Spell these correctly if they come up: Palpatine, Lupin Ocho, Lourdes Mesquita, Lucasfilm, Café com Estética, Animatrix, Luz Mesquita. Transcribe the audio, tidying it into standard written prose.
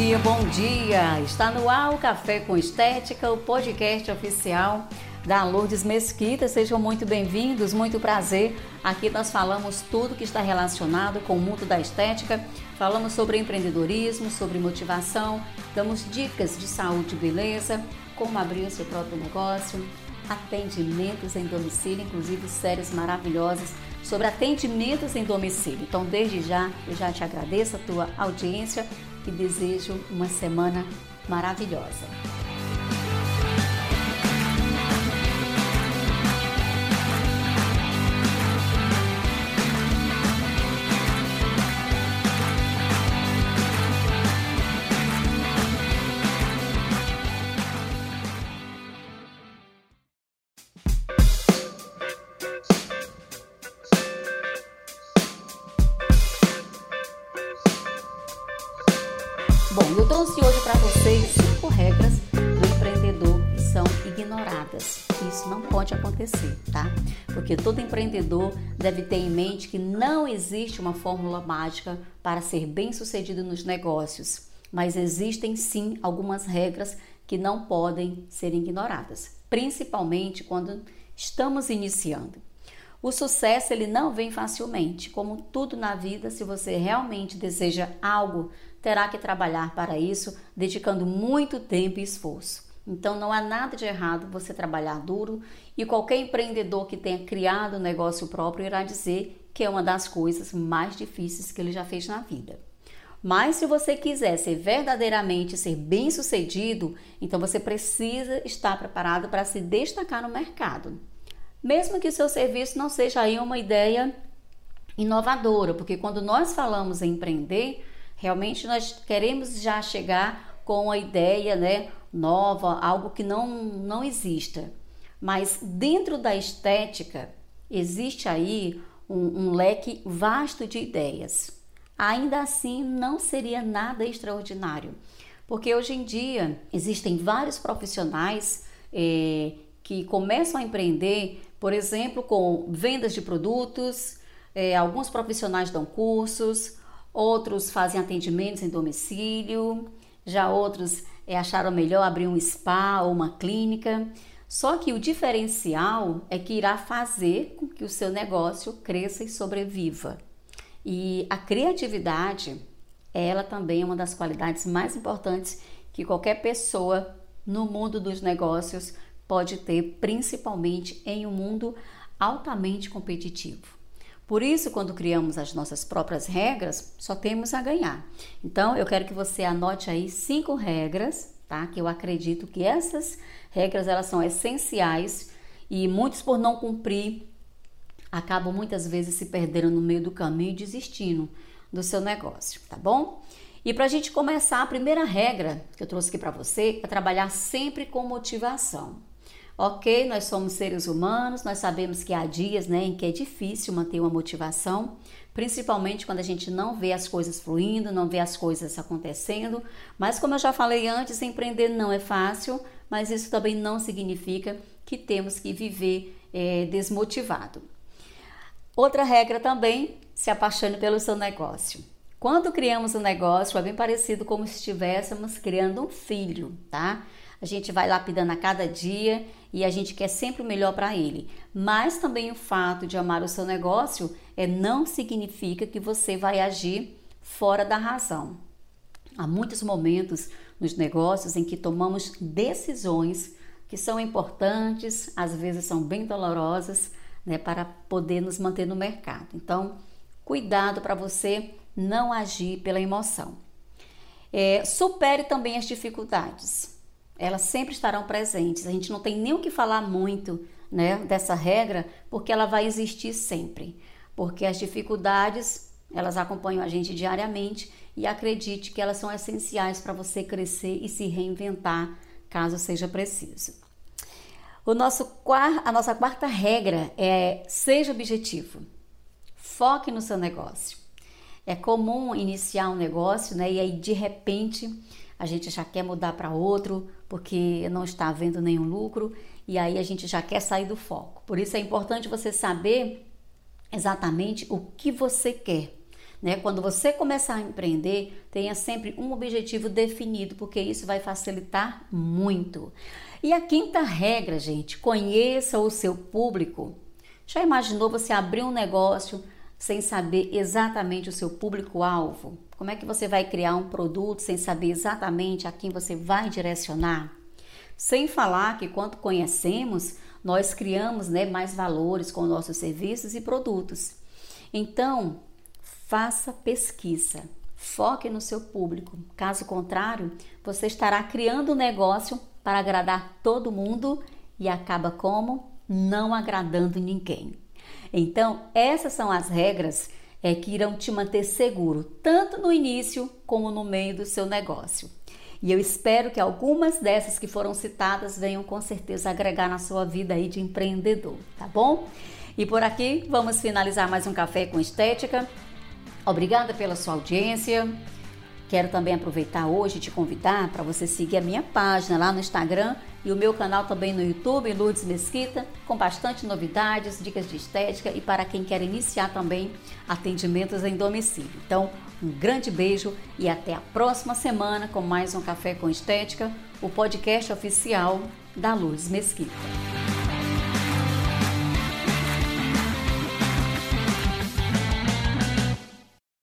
dia, bom dia! Está no ar o Café com Estética, o podcast oficial da Lourdes Mesquita. Sejam muito bem-vindos, muito prazer. Aqui nós falamos tudo que está relacionado com o mundo da estética. Falamos sobre empreendedorismo, sobre motivação, damos dicas de saúde e beleza, como abrir o seu próprio negócio, atendimentos em domicílio, inclusive séries maravilhosas sobre atendimentos em domicílio. Então, desde já, eu já te agradeço a tua audiência e desejo uma semana maravilhosa. Bom, eu trouxe hoje para vocês 5 regras do empreendedor que são ignoradas. Isso não pode acontecer, tá? Porque todo empreendedor deve ter em mente que não existe uma fórmula mágica para ser bem-sucedido nos negócios, mas existem sim algumas regras que não podem ser ignoradas, principalmente quando estamos iniciando. O sucesso ele não vem facilmente, como tudo na vida. Se você realmente deseja algo, terá que trabalhar para isso, dedicando muito tempo e esforço. Então não há nada de errado você trabalhar duro, e qualquer empreendedor que tenha criado um negócio próprio irá dizer que é uma das coisas mais difíceis que ele já fez na vida. Mas se você quiser ser verdadeiramente ser bem-sucedido, então você precisa estar preparado para se destacar no mercado. Mesmo que o seu serviço não seja aí uma ideia inovadora, porque quando nós falamos em empreender, realmente nós queremos já chegar com uma ideia, né, nova, algo que não exista. Mas dentro da estética existe aí um leque vasto de ideias. Ainda assim, não seria nada extraordinário, porque hoje em dia existem vários profissionais que começam a empreender, por exemplo, com vendas de produtos. Alguns profissionais dão cursos, outros fazem atendimentos em domicílio, já outros acharam melhor abrir um spa ou uma clínica. Só que o diferencial é que irá fazer com que o seu negócio cresça e sobreviva. E a criatividade, ela também é uma das qualidades mais importantes que qualquer pessoa no mundo dos negócios pode ter, principalmente em um mundo altamente competitivo. Por isso, quando criamos as nossas próprias regras, só temos a ganhar. Então, eu quero que você anote aí 5 regras, tá? Que eu acredito que essas regras, elas são essenciais, e muitos, por não cumprir, acabam muitas vezes se perdendo no meio do caminho e desistindo do seu negócio, tá bom? E para a gente começar, a primeira regra que eu trouxe aqui para você é trabalhar sempre com motivação. Ok, nós somos seres humanos, nós sabemos que há dias, né, em que é difícil manter uma motivação, principalmente quando a gente não vê as coisas fluindo, não vê as coisas acontecendo. Mas como eu já falei antes, empreender não é fácil, mas isso também não significa que temos que viver desmotivado. Outra regra também, se apaixone pelo seu negócio. Quando criamos um negócio, é bem parecido como se estivéssemos criando um filho, tá? A gente vai lapidando a cada dia e a gente quer sempre o melhor para ele. Mas também o fato de amar o seu negócio não significa que você vai agir fora da razão. Há muitos momentos nos negócios em que tomamos decisões que são importantes, às vezes são bem dolorosas, né, para poder nos manter no mercado. Então, cuidado para você não agir pela emoção. Supere também as dificuldades. Elas sempre estarão presentes. A gente não tem nem o que falar muito, né, dessa regra, porque ela vai existir sempre. Porque as dificuldades, elas acompanham a gente diariamente, e acredite que elas são essenciais para você crescer e se reinventar, caso seja preciso. A nossa quarta regra é: seja objetivo. Foque no seu negócio. É comum iniciar um negócio, né, e aí de repente a gente já quer mudar para outro porque não está havendo nenhum lucro, e aí a gente já quer sair do foco. Por isso é importante você saber exatamente o que você quer. né? Quando você começar a empreender, tenha sempre um objetivo definido, porque isso vai facilitar muito. E a quinta regra, gente, conheça o seu público. Já imaginou você abrir um negócio sem saber exatamente o seu público-alvo? Como é que você vai criar um produto sem saber exatamente a quem você vai direcionar? Sem falar que quanto conhecemos, nós criamos, né, mais valores com nossos serviços e produtos. Então, faça pesquisa, foque no seu público. Caso contrário, você estará criando um negócio para agradar todo mundo e acaba como? Não agradando ninguém. Então, essas são as regras que irão te manter seguro, tanto no início como no meio do seu negócio. E eu espero que algumas dessas que foram citadas venham com certeza agregar na sua vida aí de empreendedor, tá bom? E por aqui vamos finalizar mais um Café com Estética. Obrigada pela sua audiência. Quero também aproveitar hoje e te convidar para você seguir a minha página lá no Instagram e o meu canal também no YouTube, Lourdes Mesquita, com bastante novidades, dicas de estética e para quem quer iniciar também atendimentos em domicílio. Então, um grande beijo e até a próxima semana com mais um Café com Estética, o podcast oficial da Luz Mesquita.